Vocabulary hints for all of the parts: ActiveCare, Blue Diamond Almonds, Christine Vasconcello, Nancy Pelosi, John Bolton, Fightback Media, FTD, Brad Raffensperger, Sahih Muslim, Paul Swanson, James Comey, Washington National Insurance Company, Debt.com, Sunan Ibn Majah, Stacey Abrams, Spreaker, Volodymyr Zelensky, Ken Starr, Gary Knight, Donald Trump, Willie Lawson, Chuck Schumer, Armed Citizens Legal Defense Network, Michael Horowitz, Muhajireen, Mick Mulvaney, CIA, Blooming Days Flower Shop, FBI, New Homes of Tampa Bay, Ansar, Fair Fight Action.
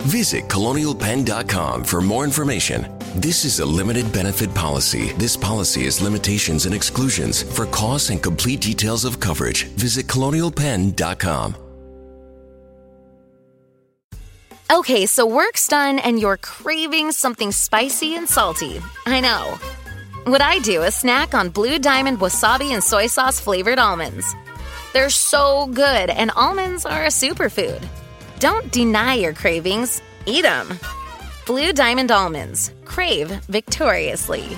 Visit ColonialPenn.com for more information. This is a limited benefit policy. This policy has limitations and exclusions. For costs and complete details of coverage, visit ColonialPenn.com. Okay, so work's done and you're craving something spicy and salty. I know. What I do is snack on Blue Diamond wasabi and soy sauce flavored almonds. They're so good, and almonds are a superfood. Don't deny your cravings. Eat them. Blue Diamond Almonds. Crave victoriously.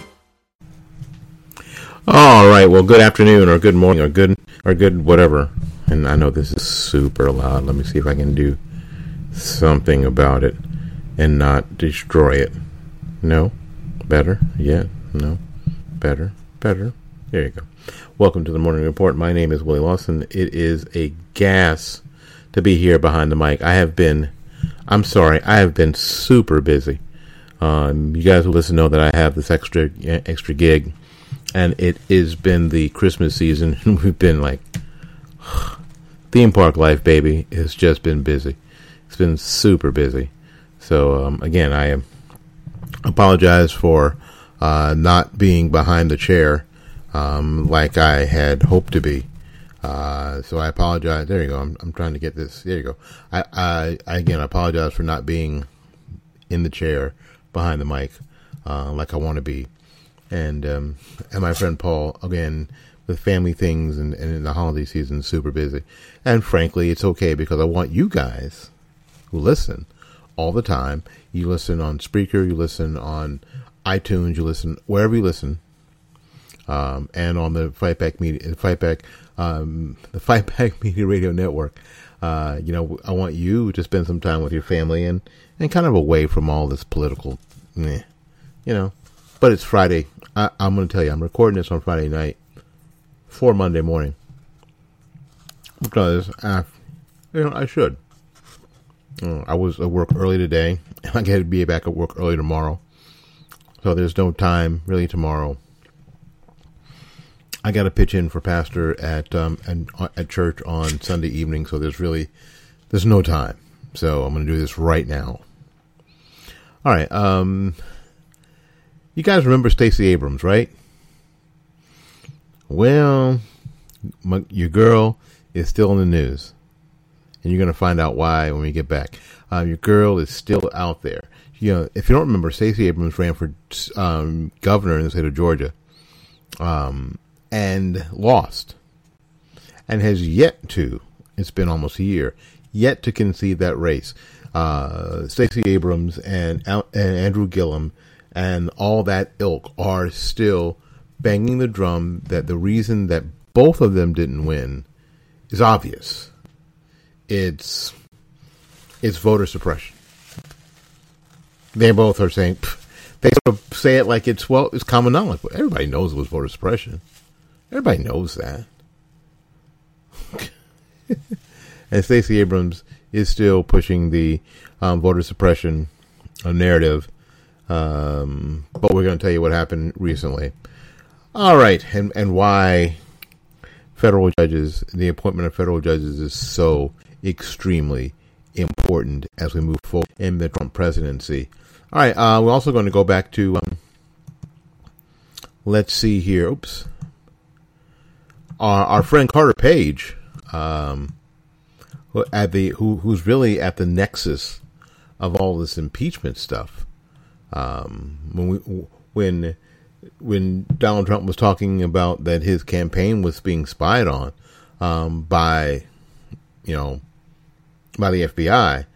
All right. Well, good afternoon or good morning or good whatever. And I know this is super loud. Let me see if I can do something about it and not destroy it. No. Better. Yeah. No. Better. Better. There you go. Welcome to the Morning Report. My name is Willie Lawson. It is a gas to be here behind the mic. I have been super busy. You guys who listen know that I have this extra gig, and it has been the Christmas season, and we've been like, theme park life, baby. It's just been busy. It's been super busy. So, again, I apologize for not being behind the chair like I had hoped to be. So I apologize. There you go. I'm trying to get this. There you go. I apologize for not being in the chair behind the mic, like I want to be. And my friend Paul, again, with family things and in the holiday season, super busy. And frankly, it's okay because I want you guys who listen all the time. You listen on Spreaker, you listen on iTunes, you listen wherever you listen. And on the Fightback Media, the Fightback Media Radio Network. I want you to spend some time with your family and kind of away from all this political, But it's Friday. I'm going to tell you, I'm recording this on Friday night for Monday morning because I should. I was at work early today, and I got to be back at work early tomorrow, so there's no time really tomorrow. I got to pitch in for pastor at church on Sunday evening, so there's no time. So I'm going to do this right now. All right, you guys remember Stacey Abrams, right? Well, your girl is still in the news, and you're going to find out why when we get back. Your girl is still out there. If you don't remember, Stacey Abrams ran for governor in the state of Georgia. And lost, and has yet to, it's been almost a year, yet to concede that race. Stacey Abrams and Andrew Gillum and all that ilk are still banging the drum that the reason that both of them didn't win is obvious. It's voter suppression. They both are saying, they sort of say it like it's common knowledge, but everybody knows it was voter suppression. Everybody knows that. And Stacey Abrams is still pushing the voter suppression narrative. But we're going to tell you what happened recently. All right. And why the appointment of federal judges is so extremely, important as we move forward in the Trump presidency. All right, we're also going to go back to, let's see here. Oops. Our friend Carter Page, who's really at the nexus of all this impeachment stuff. When Donald Trump was talking about that his campaign was being spied on by the FBI,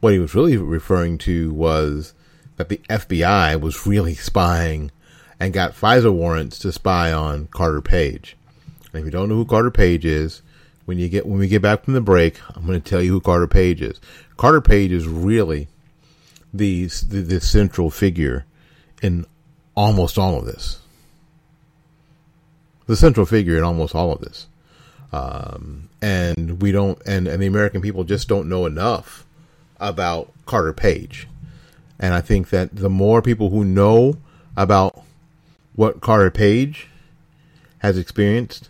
what he was really referring to was that the FBI was really spying and got FISA warrants to spy on Carter Page. And if you don't know who Carter Page is, when we get back from the break, I'm going to tell you who Carter Page is. Carter Page is really the central figure in almost all of this. The central figure in almost all of this. And the American people just don't know enough about Carter Page. And I think that the more people who know about what Carter Page has experienced,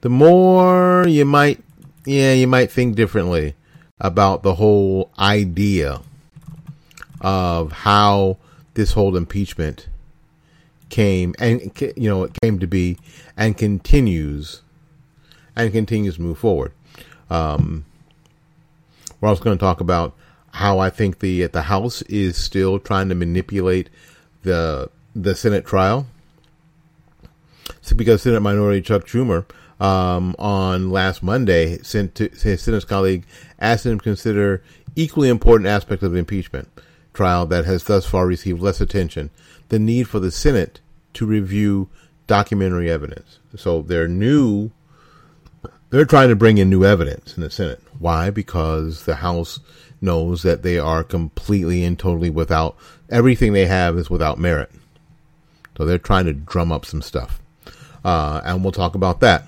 the more you might think differently about the whole idea of how this whole impeachment came to be and continues to move forward. We're also going to talk about how I think the House is still trying to manipulate the Senate trial. It's because Senate Minority Chuck Schumer on last Monday sent to his Senate's colleague, asked him to consider equally important aspects of the impeachment trial that has thus far received less attention, the need for the Senate to review documentary evidence. So they're trying to bring in new evidence in the Senate. Why? Because the House knows that they are completely and totally without, everything they have is without merit. So they're trying to drum up some stuff. And we'll talk about that.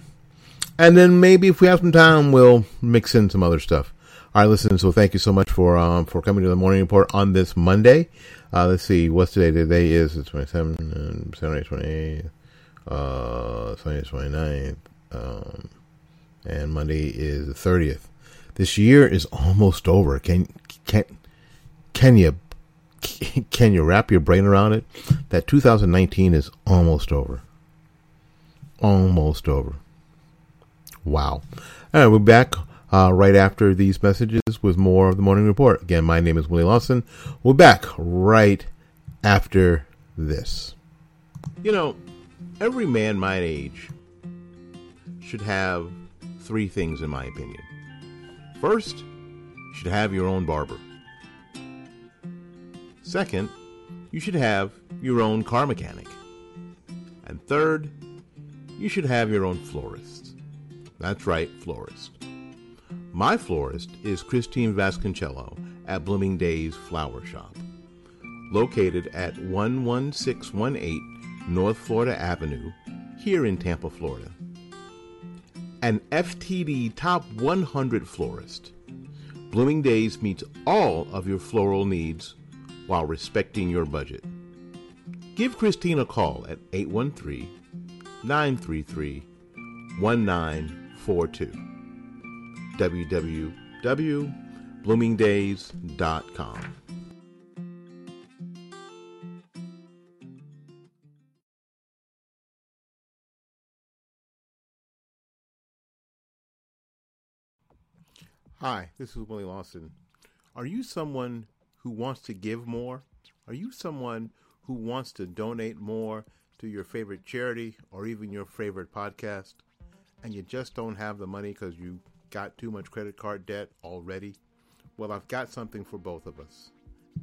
And then maybe if we have some time, we'll mix in some other stuff. All right, listen, so thank you so much for coming to the Morning Report on this Monday. Let's see, what's today? Today is the 27th, Saturday, 28th, Sunday, 29th, and Monday is the 30th. This year is almost over. Can you wrap your brain around it? That 2019 is almost over. Almost over. Wow. All right, we're back right after these messages with more of the Morning Report. Again, my name is Willie Lawson. We're back right after this. You know, every man my age should have three things, in my opinion. First, you should have your own barber. Second, you should have your own car mechanic. And third, you should have your own florist. That's right, florist. My florist is Christine Vasconcello at Blooming Days Flower Shop, located at 11618 North Florida Avenue, here in Tampa, Florida. An FTD Top 100 florist, Blooming Days meets all of your floral needs while respecting your budget. Give Christine a call at 813 933-1942. www.bloomingdays.com. Hi, this is Willie Lawson. Are you someone who wants to give more? Are you someone who wants to donate more to your favorite charity or even your favorite podcast, and you just don't have the money because you got too much credit card debt already? Well, I've got something for both of us.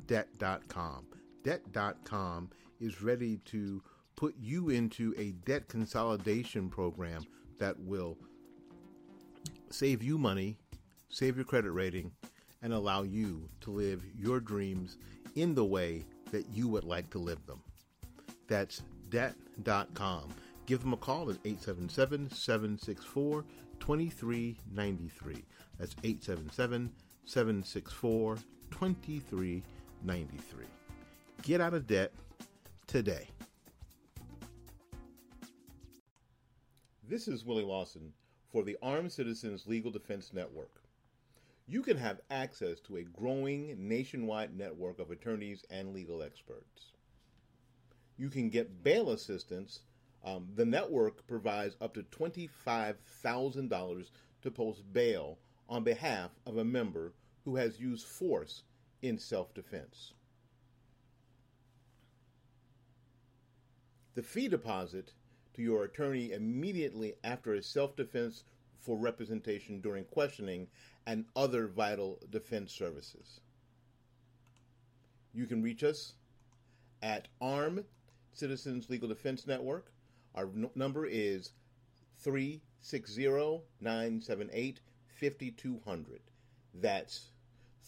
Debt.com. Debt.com is ready to put you into a debt consolidation program that will save you money, save your credit rating, and allow you to live your dreams in the way that you would like to live them. That's Debt.com. Give them a call at 877-764-2393. That's 877-764-2393. Get out of debt today. This is Willie Lawson for the Armed Citizens Legal Defense Network. you can have access to a growing nationwide network of attorneys and legal experts. You can get bail assistance. The network provides up to $25,000 to post bail on behalf of a member who has used force in self-defense. The fee deposit to your attorney immediately after a self-defense for representation during questioning and other vital defense services. You can reach us at Armed Citizens Legal Defense Network. Our number is 360-978-5200. That's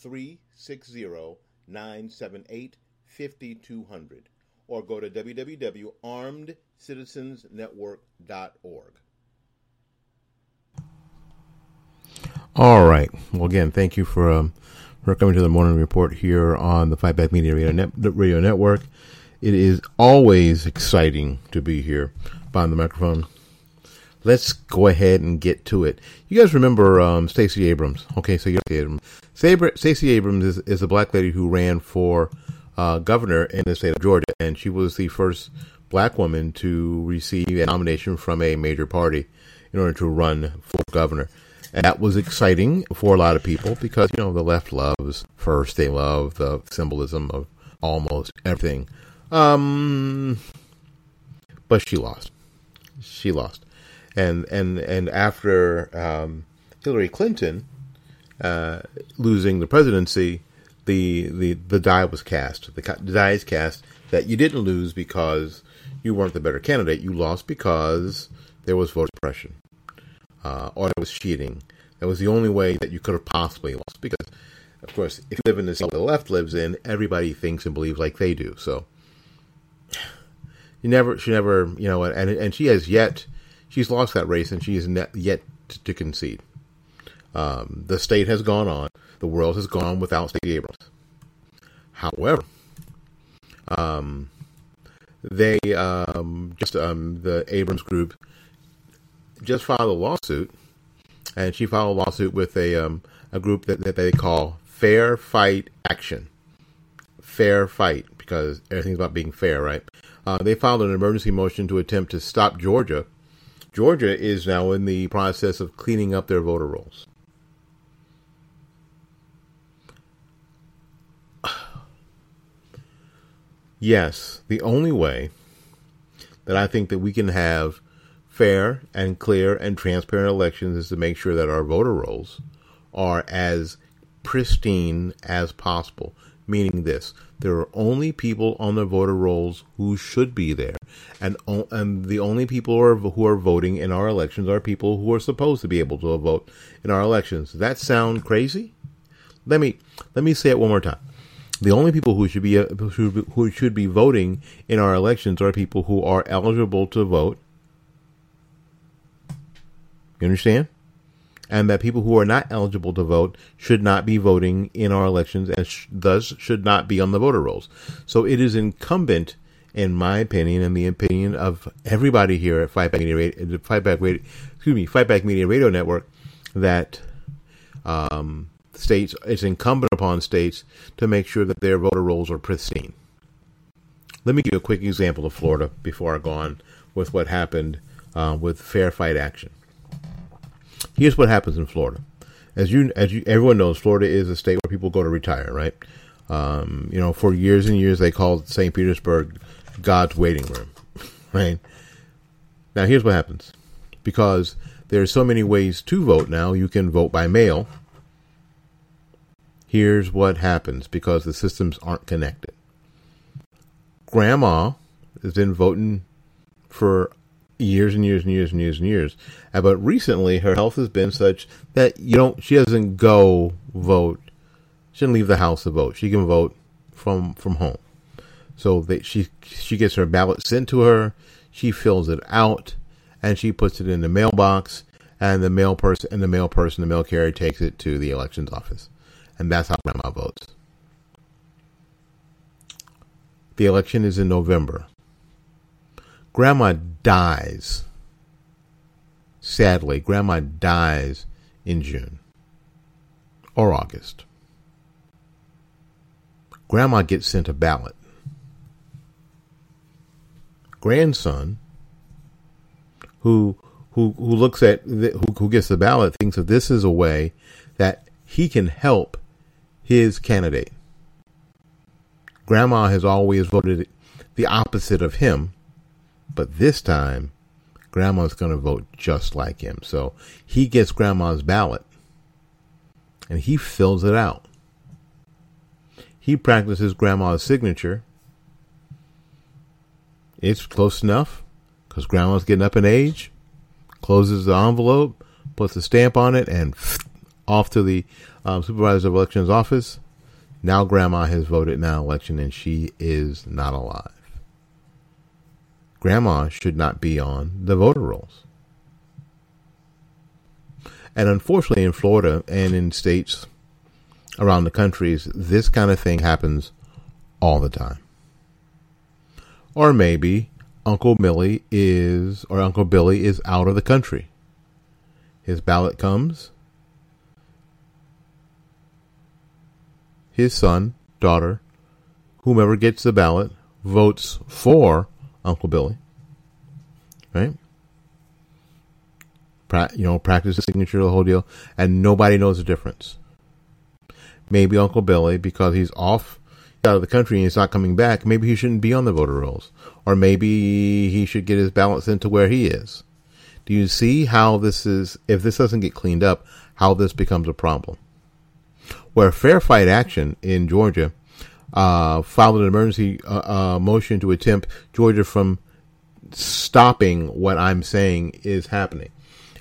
360-978-5200. Or go to www.armedcitizensnetwork.org. All right. Well, again, thank you for coming to the morning report here on the Fightback Media Radio Network. It is always exciting to be here behind the microphone. Let's go ahead and get to it. You guys remember Stacey Abrams? Okay, so Stacey Abrams is a black lady who ran for governor in the state of Georgia, and she was the first black woman to receive a nomination from a major party in order to run for governor. And that was exciting for a lot of people because, you know, the left loves first. They love the symbolism of almost everything. But she lost. And after Hillary Clinton losing the presidency, the die was cast. The die is cast that you didn't lose because you weren't the better candidate. You lost because there was voter suppression. Or it was cheating. That was the only way that you could have possibly lost. Because, of course, if you live in the city the left lives in, everybody thinks and believes like they do. So, she never, you know, and she has yet, she's lost that race and she is yet to concede. The state has gone on. The world has gone on without Stacey Abrams. However, the Abrams group just filed a lawsuit, and she filed a lawsuit with a group that they call Fair Fight Action. Fair Fight, because everything's about being fair, right? They filed an emergency motion to attempt to stop Georgia. Georgia is now in the process of cleaning up their voter rolls. Yes, the only way that I think that we can have fair and clear and transparent elections is to make sure that our voter rolls are as pristine as possible. Meaning this, there are only people on the voter rolls who should be there. And the only people who are voting in our elections are people who are supposed to be able to vote in our elections. Does that sound crazy? Let me say it one more time. The only people who should be voting in our elections are people who are eligible to vote. You understand? And that people who are not eligible to vote should not be voting in our elections and thus should not be on the voter rolls. So it is incumbent, in my opinion, and the opinion of everybody here at Fightback Media Radio Network, that states, it's incumbent upon states to make sure that their voter rolls are pristine. Let me give you a quick example of Florida before I go on with what happened with Fair Fight Action. Here's what happens in Florida. As everyone knows, Florida is a state where people go to retire, right? You know, for years and years, they called St. Petersburg God's waiting room, right? Now, here's what happens. Because there are so many ways to vote now, you can vote by mail. Here's what happens because the systems aren't connected. Grandma has been voting for years and years and years and years and years. But recently, her health has been such that she doesn't go vote. She doesn't leave the house to vote. She can vote from home. So she gets her ballot sent to her. She fills it out and she puts it in the mailbox. And the mail carrier takes it to the elections office. And that's how grandma votes. The election is in November. Grandma dies. Sadly, Grandma dies in June. or August. Grandma gets sent a ballot. Grandson, who looks at who gets the ballot, thinks that this is a way that he can help his candidate. Grandma has always voted the opposite of him, but this time, Grandma's going to vote just like him. So he gets Grandma's ballot, and he fills it out. He practices Grandma's signature. It's close enough because Grandma's getting up in age. Closes the envelope, puts a stamp on it, and off to the Supervisor of Elections office. Now Grandma has voted in an election, and she is not alive. Grandma should not be on the voter rolls. And unfortunately in Florida and in states around the country, this kind of thing happens all the time. Or maybe Uncle Billy is out of the country. His ballot comes. His son, daughter, whomever gets the ballot, votes for Uncle Billy, right? Practice the signature, the whole deal, and nobody knows the difference. Maybe Uncle Billy, because he's off, out of the country, and he's not coming back, maybe he shouldn't be on the voter rolls, or maybe he should get his ballot sent to where he is. Do you see how this is, if this doesn't get cleaned up, how this becomes a problem? Where Fair Fight Action in Georgia filed an emergency motion to attempt Georgia from stopping what I'm saying is happening.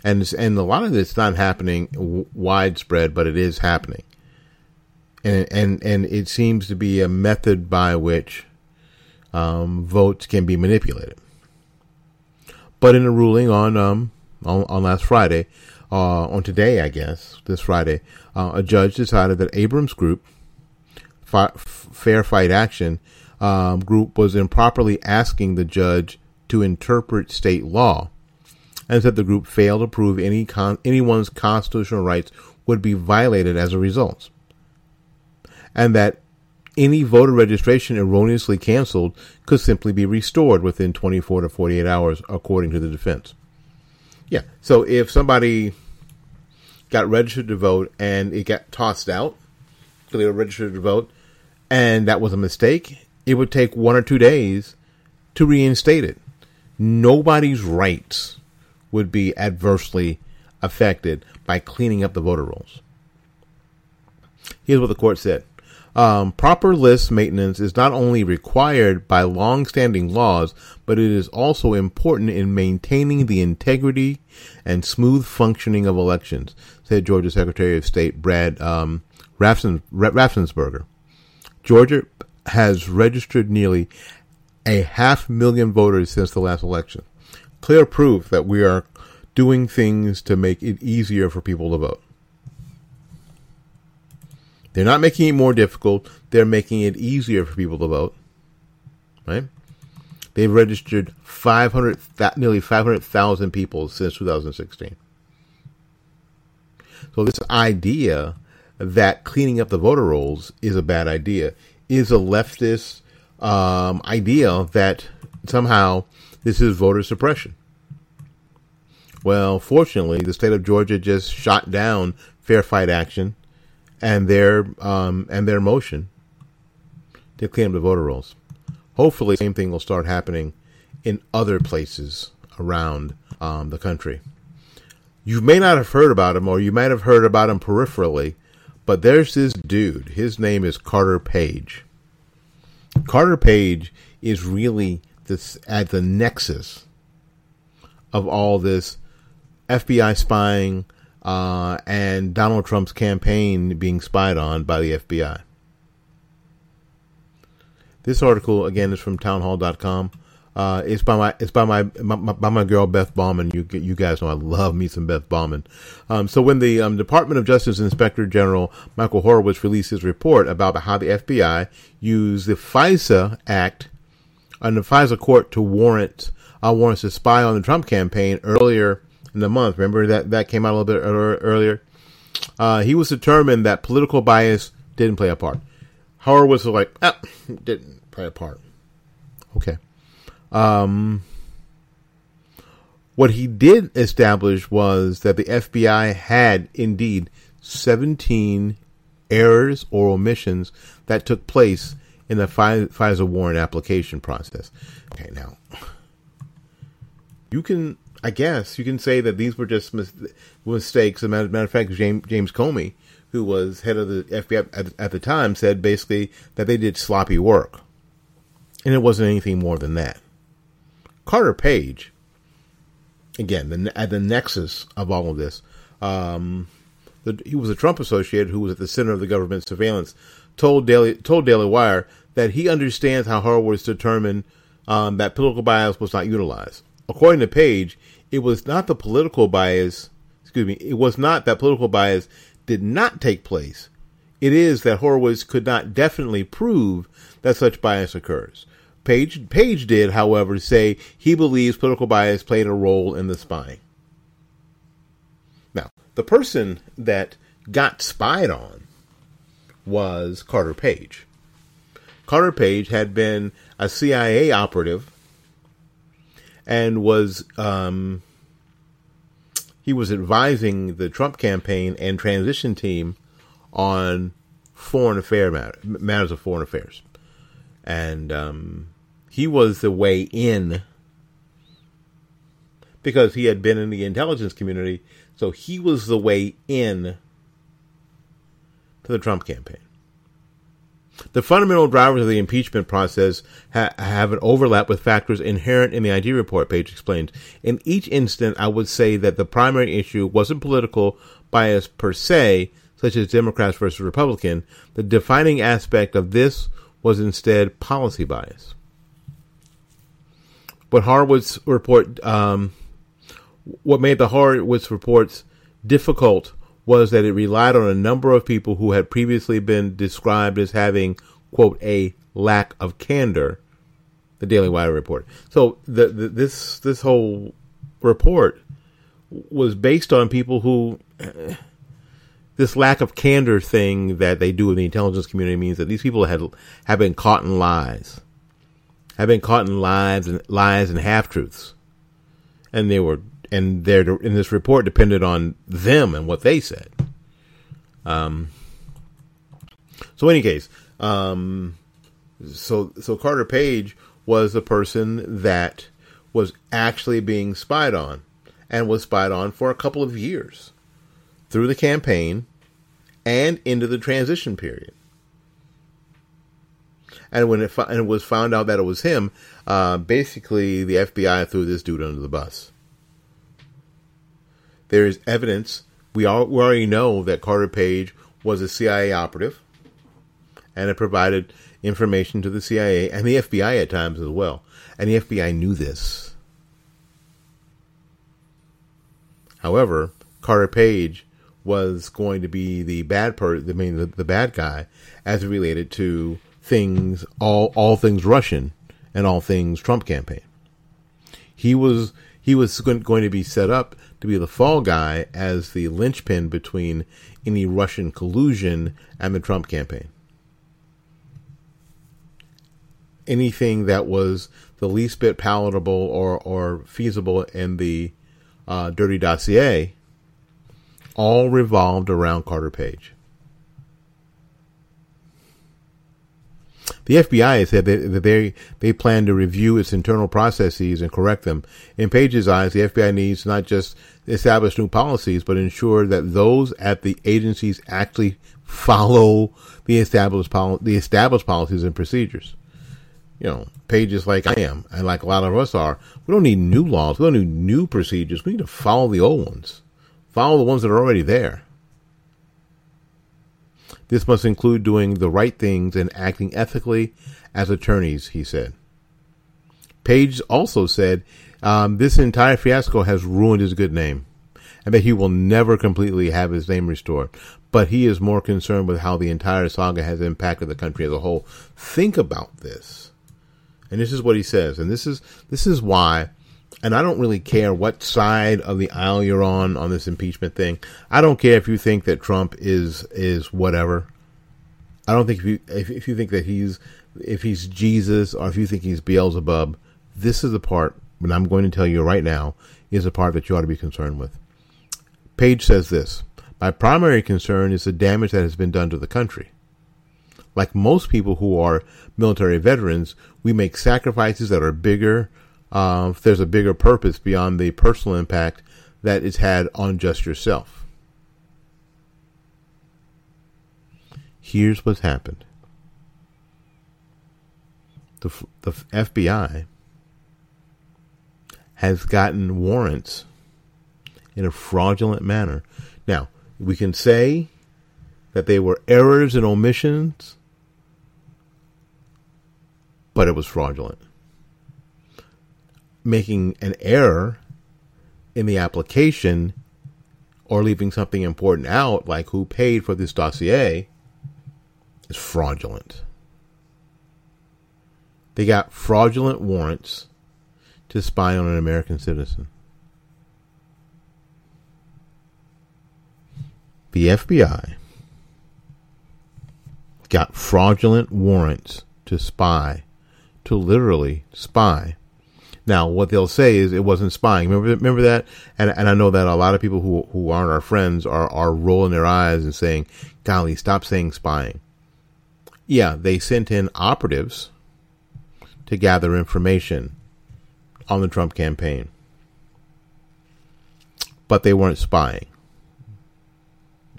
And a lot of it's not happening widespread, but it is happening. And it seems to be a method by which votes can be manipulated. But in a ruling on last Friday, on today, I guess, this Friday, a judge decided that Abrams Group, Fair Fight Action group, was improperly asking the judge to interpret state law, and said the group failed to prove anyone's constitutional rights would be violated as a result, and that any voter registration erroneously canceled could simply be restored within 24 to 48 hours, according to the defense. Yeah, so if somebody got registered to vote and it got tossed out, so they were registered to vote, and that was a mistake, it would take 1 or 2 days to reinstate it. Nobody's rights would be adversely affected by cleaning up the voter rolls. Here's what the court said. Proper list maintenance is not only required by long-standing laws, but it is also important in maintaining the integrity and smooth functioning of elections, said Georgia Secretary of State Brad Raffensperger. Georgia has registered nearly 500,000 voters since the last election. Clear proof that we are doing things to make it easier for people to vote. They're not making it more difficult. They're making it easier for people to vote, right? They've registered nearly 500,000 people since 2016. So this idea that cleaning up the voter rolls is a bad idea is a leftist idea that somehow this is voter suppression. Well, fortunately, the state of Georgia just shot down Fair Fight Action and their motion to clean up the voter rolls. Hopefully, the same thing will start happening in other places around the country. You may not have heard about him, or you might have heard about him peripherally, but there's this dude. His name is Carter Page. Carter Page is really at the nexus of all this FBI spying, and Donald Trump's campaign being spied on by the FBI. This article again is from townhall.com. It's by my girl Beth Bauman. You guys know I love me some Beth Bauman. So when the Department of Justice Inspector General Michael Horowitz released his report about how the FBI used the FISA Act and the FISA court to warrants to spy on the Trump campaign earlier in the month. Remember that came out a little bit earlier. He was determined that political bias didn't play a part. Horowitz was like, didn't play a part. Okay. What he did establish was that the FBI had indeed 17 errors or omissions that took place in the FISA warrant application process. Okay, now, you can say that these were just mistakes. As a matter of fact, James Comey, who was head of the FBI at the time, said basically that they did sloppy work. And it wasn't anything more than that. Carter Page, again, at the nexus of all of this, he was a Trump associate who was at the center of the government surveillance, told Daily Wire that he understands how Horowitz determined that political bias was not utilized. According to Page, it was not that political bias did not take place. It is that Horowitz could not definitely prove that such bias occurs. Page did, however, say he believes political bias played a role in the spying. Now, the person that got spied on was Carter Page. Carter Page had been a CIA operative and was he was advising the Trump campaign and transition team on matters of foreign affairs. And he was the way in because he had been in the intelligence community, so he was the way in to the Trump campaign. The fundamental drivers of the impeachment process have an overlap with factors inherent in the IG report, Page explained. In each instance, I would say that the primary issue wasn't political bias per se, such as Democrats versus Republican. The defining aspect of this was instead policy bias. What made the Horowitz reports difficult was that it relied on a number of people who had previously been described as having, quote, a lack of candor, the Daily Wire report. So this whole report was based on people who, this lack of candor thing that they do in the intelligence community means that these people have been caught in lies. Have been caught in lies and half-truths. And they were... And this report depended on them and what they said. So in any case, so Carter Page was the person that was actually being spied on and was spied on for a couple of years through the campaign and into the transition period. And when it was found out that it was him, basically the FBI threw this dude under the bus. There is evidence. We already know that Carter Page was a CIA operative and it provided information to the CIA and the FBI at times as well. And the FBI knew this. However, Carter Page was going to be the bad the bad guy as it related to things, all things Russian and all things Trump campaign. He was going to be set up to be the fall guy as the linchpin between any Russian collusion and the Trump campaign. Anything that was the least bit palatable or feasible in the dirty dossier all revolved around Carter Page. The FBI has said that they plan to review its internal processes and correct them. In Page's eyes, the FBI needs to not just establish new policies, but ensure that those at the agencies actually follow the established policies and procedures. You know, Page is like I am, and like a lot of us are. We don't need new laws. We don't need new procedures. We need to follow the old ones. Follow the ones that are already there. This must include doing the right things and acting ethically as attorneys, he said. Page also said this entire fiasco has ruined his good name and that he will never completely have his name restored. But he is more concerned with how the entire saga has impacted the country as a whole. Think about this. And this is what he says. And this is why And I don't really care what side of the aisle you're on this impeachment thing. I don't care if you think that Trump is whatever. I don't think if you think that he's Jesus, or if you think he's Beelzebub, this is the part, and I'm going to tell you right now, is the part that you ought to be concerned with. Page says this: my primary concern is the damage that has been done to the country. Like most people who are military veterans, we make sacrifices that are bigger. There's a bigger purpose beyond the personal impact that it's had on just yourself. Here's what's happened. The FBI has gotten warrants in a fraudulent manner. Now, we can say that they were errors and omissions, but it was fraudulent. Making an error in the application or leaving something important out, like who paid for this dossier, is fraudulent. They got fraudulent warrants to spy on an American citizen. The FBI got fraudulent warrants to spy, to literally spy. Now, what they'll say is it wasn't spying. Remember that? And I know that a lot of people who aren't our friends are rolling their eyes and saying, golly, stop saying spying. Yeah, they sent in operatives to gather information on the Trump campaign. But they weren't spying.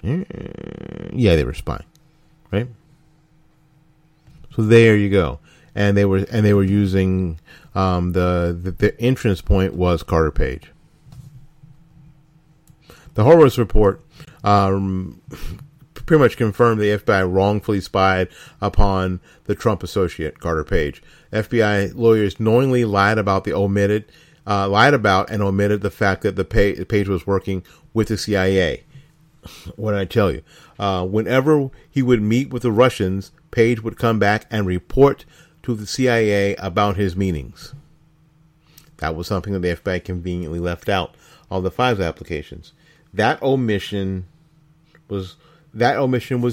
Yeah, they were spying, right? So there you go. And they were using the entrance point was Carter Page. The Horowitz report pretty much confirmed the FBI wrongfully spied upon the Trump associate Carter Page. FBI lawyers knowingly lied about and omitted the fact that the Page was working with the CIA. What did I tell you? Whenever he would meet with the Russians, Page would come back and report to the CIA about his meetings. That was something that the FBI conveniently left out on the FISA applications. That omission was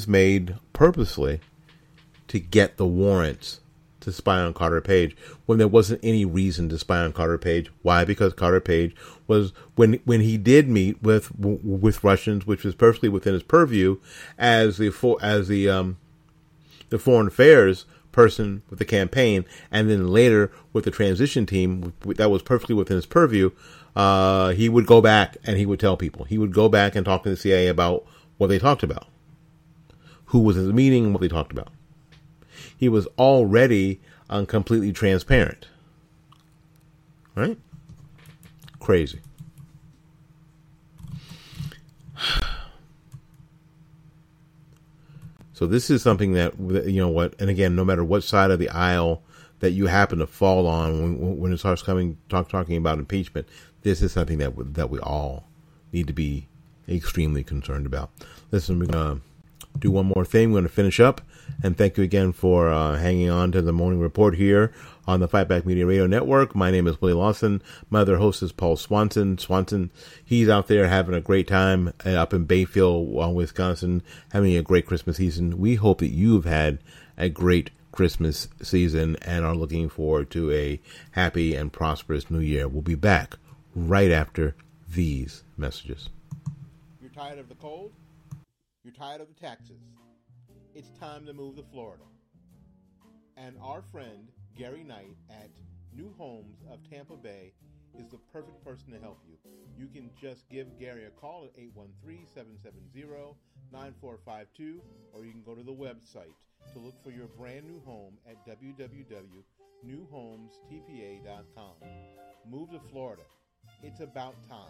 made purposely to get the warrants to spy on Carter Page when there wasn't any reason to spy on Carter Page. Why? Because Carter Page was, when he did meet with Russians, which was perfectly within his purview as the Foreign Affairs person with the campaign, and then later with the transition team, that was perfectly within his purview, he would go back and he would tell people. He would go back and talk to the CIA about what they talked about, who was in the meeting, and what they talked about. He was already completely transparent. Right? Crazy. So this is something that, you know what, and again, no matter what side of the aisle that you happen to fall on when it starts talking about impeachment, this is something that we all need to be extremely concerned about. Listen, we're going to do one more thing. We're going to finish up, and thank you again for hanging on to the Morning Report here on the Fightback Media Radio Network. My name is Willie Lawson. My other host is Paul Swanson. He's out there having a great time up in Bayfield, Wisconsin, having a great Christmas season. We hope that you've had a great Christmas season and are looking forward to a happy and prosperous New Year. We'll be back right after these messages. You're tired of the cold? You're tired of the taxes? It's time to move to Florida. And our friend Gary Knight at New Homes of Tampa Bay is the perfect person to help you. You can just give Gary a call at 813-770-9452, or you can go to the website to look for your brand new home at www.newhomestpa.com. Move to Florida. It's about time.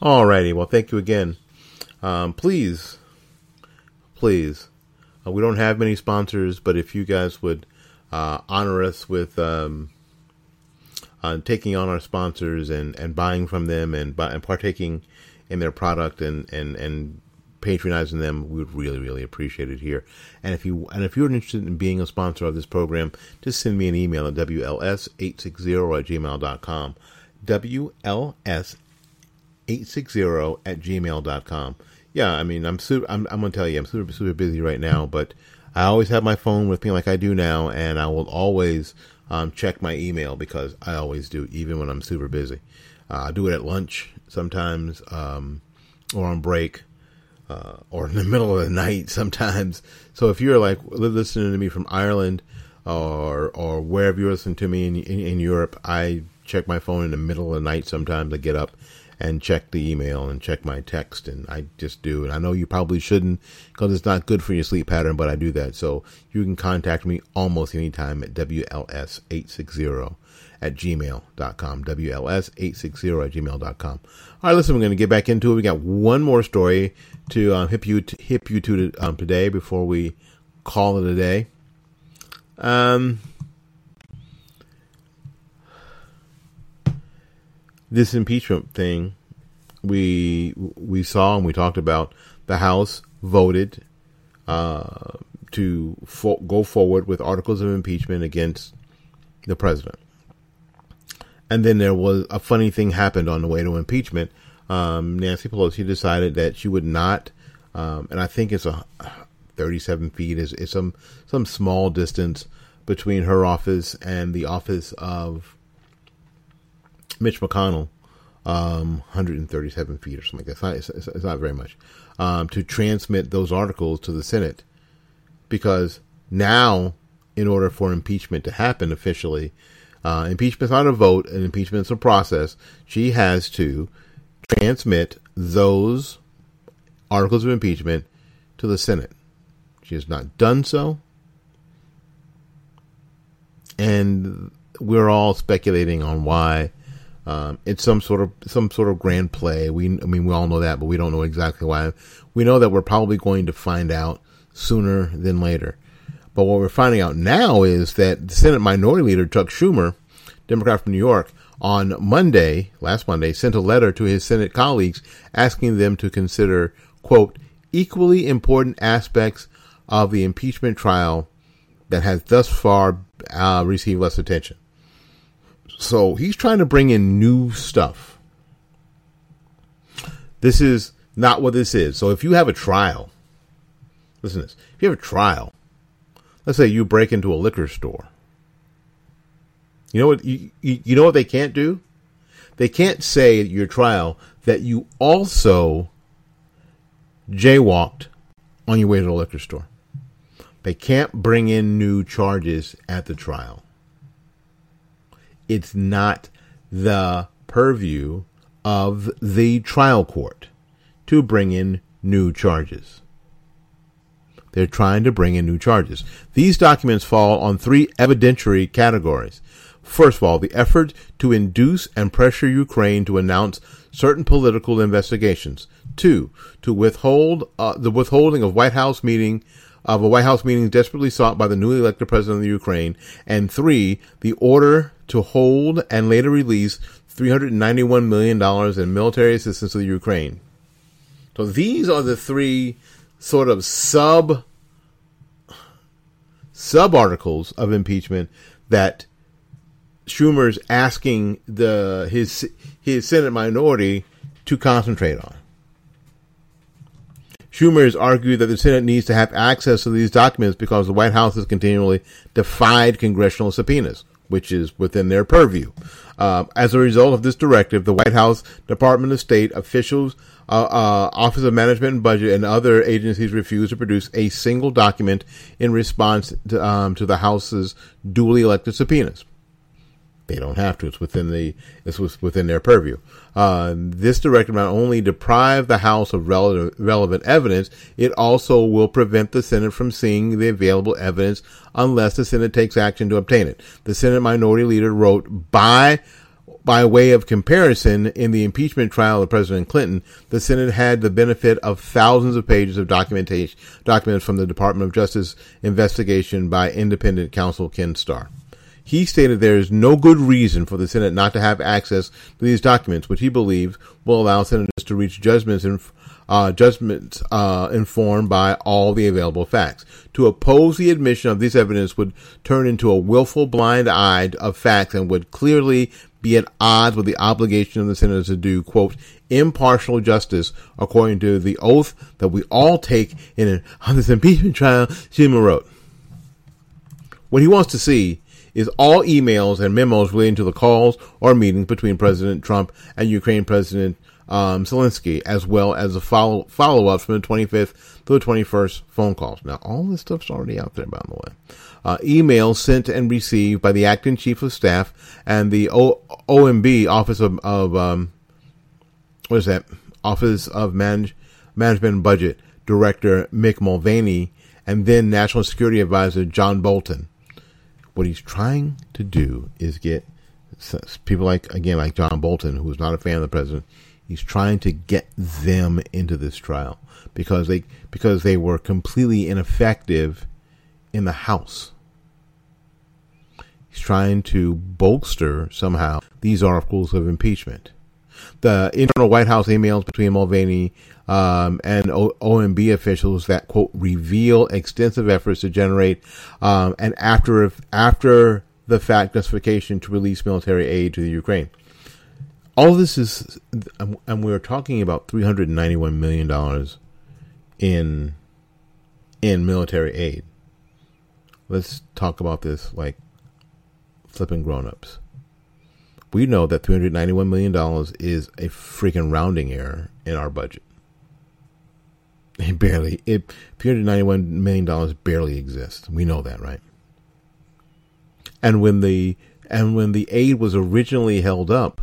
All righty. Well, thank you again. Please, we don't have many sponsors, but if you guys would honor us with taking on our sponsors and buying from them and partaking in their product and patronizing them, we would really, really appreciate it here. And if you're interested in being a sponsor of this program, just send me an email at wls860@gmail.com. wls860@gmail.com. Yeah, I mean, I'm gonna tell you, I'm super, super busy right now, but I always have my phone with me like I do now, and I will always check my email, because I always do, even when I'm super busy. I do it at lunch sometimes, or on break, or in the middle of the night sometimes. So if you're like listening to me from Ireland or wherever you listen to me in Europe, I check my phone in the middle of the night sometimes. I get up and check the email and check my text, and I just do. And I know you probably shouldn't, because it's not good for your sleep pattern, but I do that. So you can contact me almost anytime at WLS860@gmail.com. WLS860@gmail.com. All right, listen, we're going to get back into it. We got one more story to hip you to today before we call it a day. This impeachment thing, we saw and we talked about. The House voted to go forward with articles of impeachment against the president. And then there was a funny thing happened on the way to impeachment. Nancy Pelosi decided that she would not, and I think it's 37 feet is some small distance between her office and the office of Mitch McConnell, 137 feet or something like that. It's not very much, to transmit those articles to the Senate, because now, in order for impeachment to happen officially, impeachment's not a vote, and impeachment's a process. She has to transmit those articles of impeachment to the Senate. She has not done so, and we're all speculating on why. It's some sort of grand play. We all know that, but we don't know exactly why. We know that we're probably going to find out sooner than later. But what we're finding out now is that the Senate Minority Leader Chuck Schumer, Democrat from New York, on last Monday, sent a letter to his Senate colleagues asking them to consider, quote, equally important aspects of the impeachment trial that has thus far received less attention. So he's trying to bring in new stuff. This is not what this is. So if you have a trial, listen to this. If you have a trial, let's say you break into a liquor store. You know what? You know what they can't do? They can't say at your trial that you also jaywalked on your way to the liquor store. They can't bring in new charges at the trial. It's not the purview of the trial court to bring in new charges. They're trying to bring in new charges. These documents fall on three evidentiary categories. First of all, the effort to induce and pressure Ukraine to announce certain political investigations. Two, to withhold the withholding of a White House meeting desperately sought by the newly elected president of the Ukraine. And three, the order to hold and later release $391 million in military assistance to the Ukraine. So these are the three sort of sub articles of impeachment that Schumer's asking his Senate minority to concentrate on. Schumer has argued that the Senate needs to have access to these documents because the White House has continually defied congressional subpoenas, which is within their purview. As a result of this directive, the White House, Department of State officials, Office of Management and Budget, and other agencies refused to produce a single document in response to the House's duly elected subpoenas. They don't have to. It's within their purview. This directive not only deprived the House of relevant evidence, it also will prevent the Senate from seeing the available evidence unless the Senate takes action to obtain it. The Senate Minority Leader wrote, by way of comparison, in the impeachment trial of President Clinton, the Senate had the benefit of thousands of pages of documents from the Department of Justice investigation by independent counsel Ken Starr. He stated there is no good reason for the Senate not to have access to these documents, which he believes will allow senators to reach judgments informed by all the available facts. To oppose the admission of this evidence would turn into a willful blind eye of facts and would clearly be at odds with the obligation of the senators to do, quote, impartial justice according to the oath that we all take on this impeachment trial, Schumer wrote. What he wants to see is all emails and memos relating to the calls or meetings between President Trump and Ukraine President Zelensky, as well as the follow-ups from the 25th to the 21st phone calls. Now, all this stuff's already out there, by the way. Emails sent and received by the Acting Chief of Staff and the OMB, Office of Management and Budget Director Mick Mulvaney, and then National Security Advisor John Bolton. What he's trying to do is get people like John Bolton, who is not a fan of the president. He's trying to get them into this trial because they were completely ineffective in the House. He's trying to bolster somehow these articles of impeachment. The internal White House emails between Mulvaney and OMB officials that, quote, reveal extensive efforts to generate an after-the-fact justification to release military aid to the Ukraine. All this is, and we're talking about $391 million in military aid. Let's talk about this like flipping grown-ups. We know that $391 million is a freaking rounding error in our budget. $391 million barely exists. We know that, right? And when the aid was originally held up,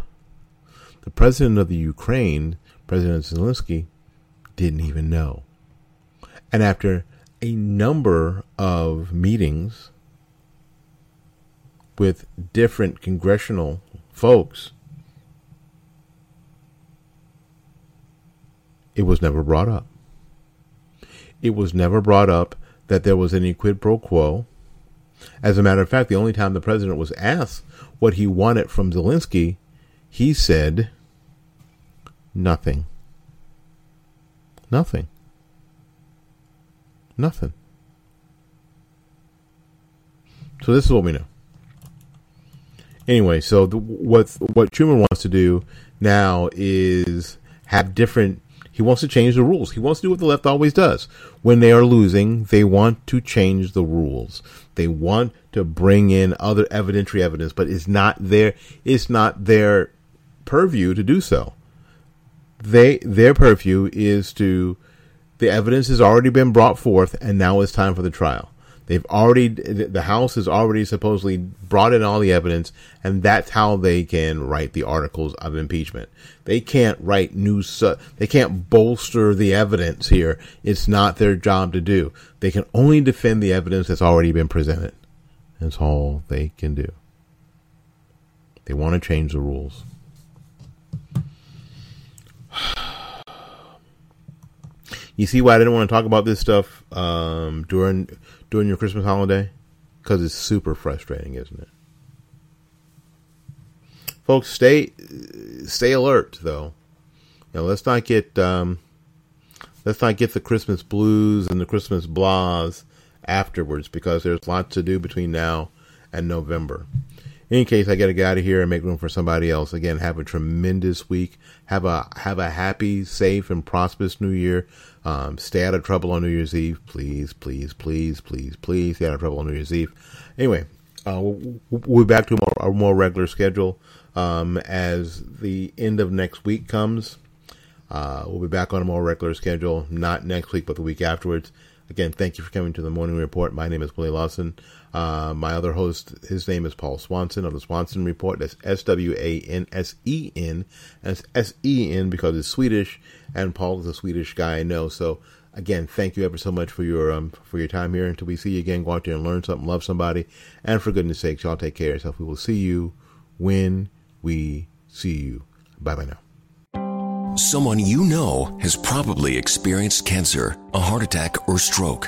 the president of the Ukraine, President Zelensky, didn't even know. And after a number of meetings with different congressional folks, it was never brought up. It was never brought up that there was any quid pro quo. As a matter of fact, the only time the president was asked what he wanted from Zelensky, he said nothing. Nothing. Nothing. So this is what we know. Anyway, so what Schumer wants to do now is have different. He wants to change the rules. He wants to do what the left always does. When they are losing, they want to change the rules. They want to bring in other evidentiary evidence, but it's not their purview to do so. Their purview is to, the evidence has already been brought forth, and now it's time for the trial. The House has already supposedly brought in all the evidence, and that's how they can write the articles of impeachment. They can't write they can't bolster the evidence here. It's not their job to do. They can only defend the evidence that's already been presented. That's all they can do. They want to change the rules. You see why I didn't want to talk about this stuff during your Christmas holiday? Because it's super frustrating, isn't it? Folks, stay alert, though. Now, let's not get the Christmas blues and the Christmas blahs afterwards, because there's lots to do between now and November. in case I got to get out of here and make room for somebody else. Again, have a tremendous week. Have a happy, safe, and prosperous New Year. Stay out of trouble on New Year's Eve. Please stay out of trouble on New Year's Eve. Anyway, we'll be back to a more regular schedule as the end of next week comes. We'll be back on a more regular schedule, not next week, but the week afterwards. Again, thank you for coming to the Morning Report. My name is Willie Lawson. My other host, his name is Paul Swanson of the Swanson Report. That's Swansen. That's S-E-N because it's Swedish, and Paul is a Swedish guy I know. So, again, thank you ever so much for your time here. Until we see you again, go out there and learn something, love somebody. And for goodness sakes, y'all take care of yourself. We will see you when we see you. Bye-bye now. Someone you know has probably experienced cancer, a heart attack, or stroke.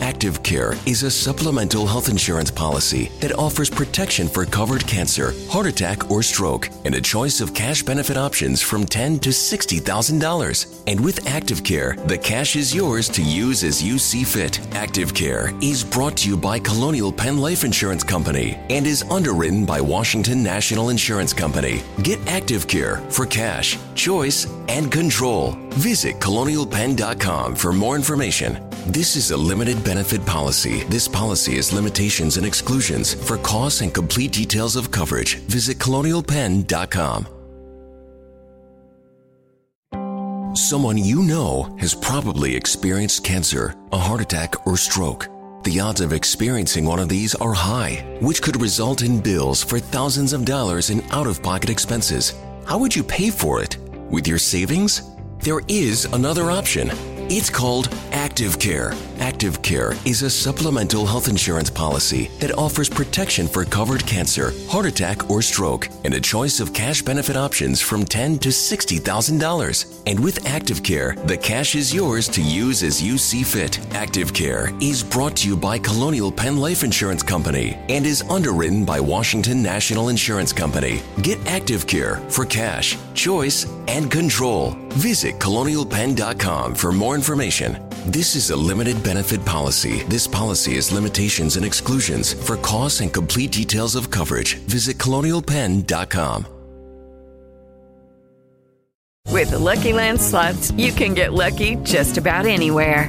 Active Care is a supplemental health insurance policy that offers protection for covered cancer, heart attack, or stroke, and a choice of cash benefit options from $10,000 to $60,000. And with Active Care, the cash is yours to use as you see fit. Active Care is brought to you by Colonial Penn Life Insurance Company and is underwritten by Washington National Insurance Company. Get Active Care for cash, choice, and control. Visit ColonialPenn.com for more information. This is a limited benefit policy. This policy has limitations and exclusions. For costs and complete details of coverage, visit ColonialPenn.com. Someone you know has probably experienced cancer, a heart attack, or stroke. The odds of experiencing one of these are high, which could result in bills for thousands of dollars in out-of-pocket expenses. How would you pay for it? With your savings? There is another option. It's called Active Care. Active Care is a supplemental health insurance policy that offers protection for covered cancer, heart attack, or stroke, and a choice of cash benefit options from $10,000 to $60,000. And with Active Care, the cash is yours to use as you see fit. Active Care is brought to you by Colonial Penn Life Insurance Company and is underwritten by Washington National Insurance Company. Get Active Care for cash, choice, and control. Visit ColonialPenn.com for more information. This is a limited benefit policy. This policy has limitations and exclusions. For costs and complete details of coverage, visit ColonialPenn.com. With the Lucky Land Slots, you can get lucky just about anywhere.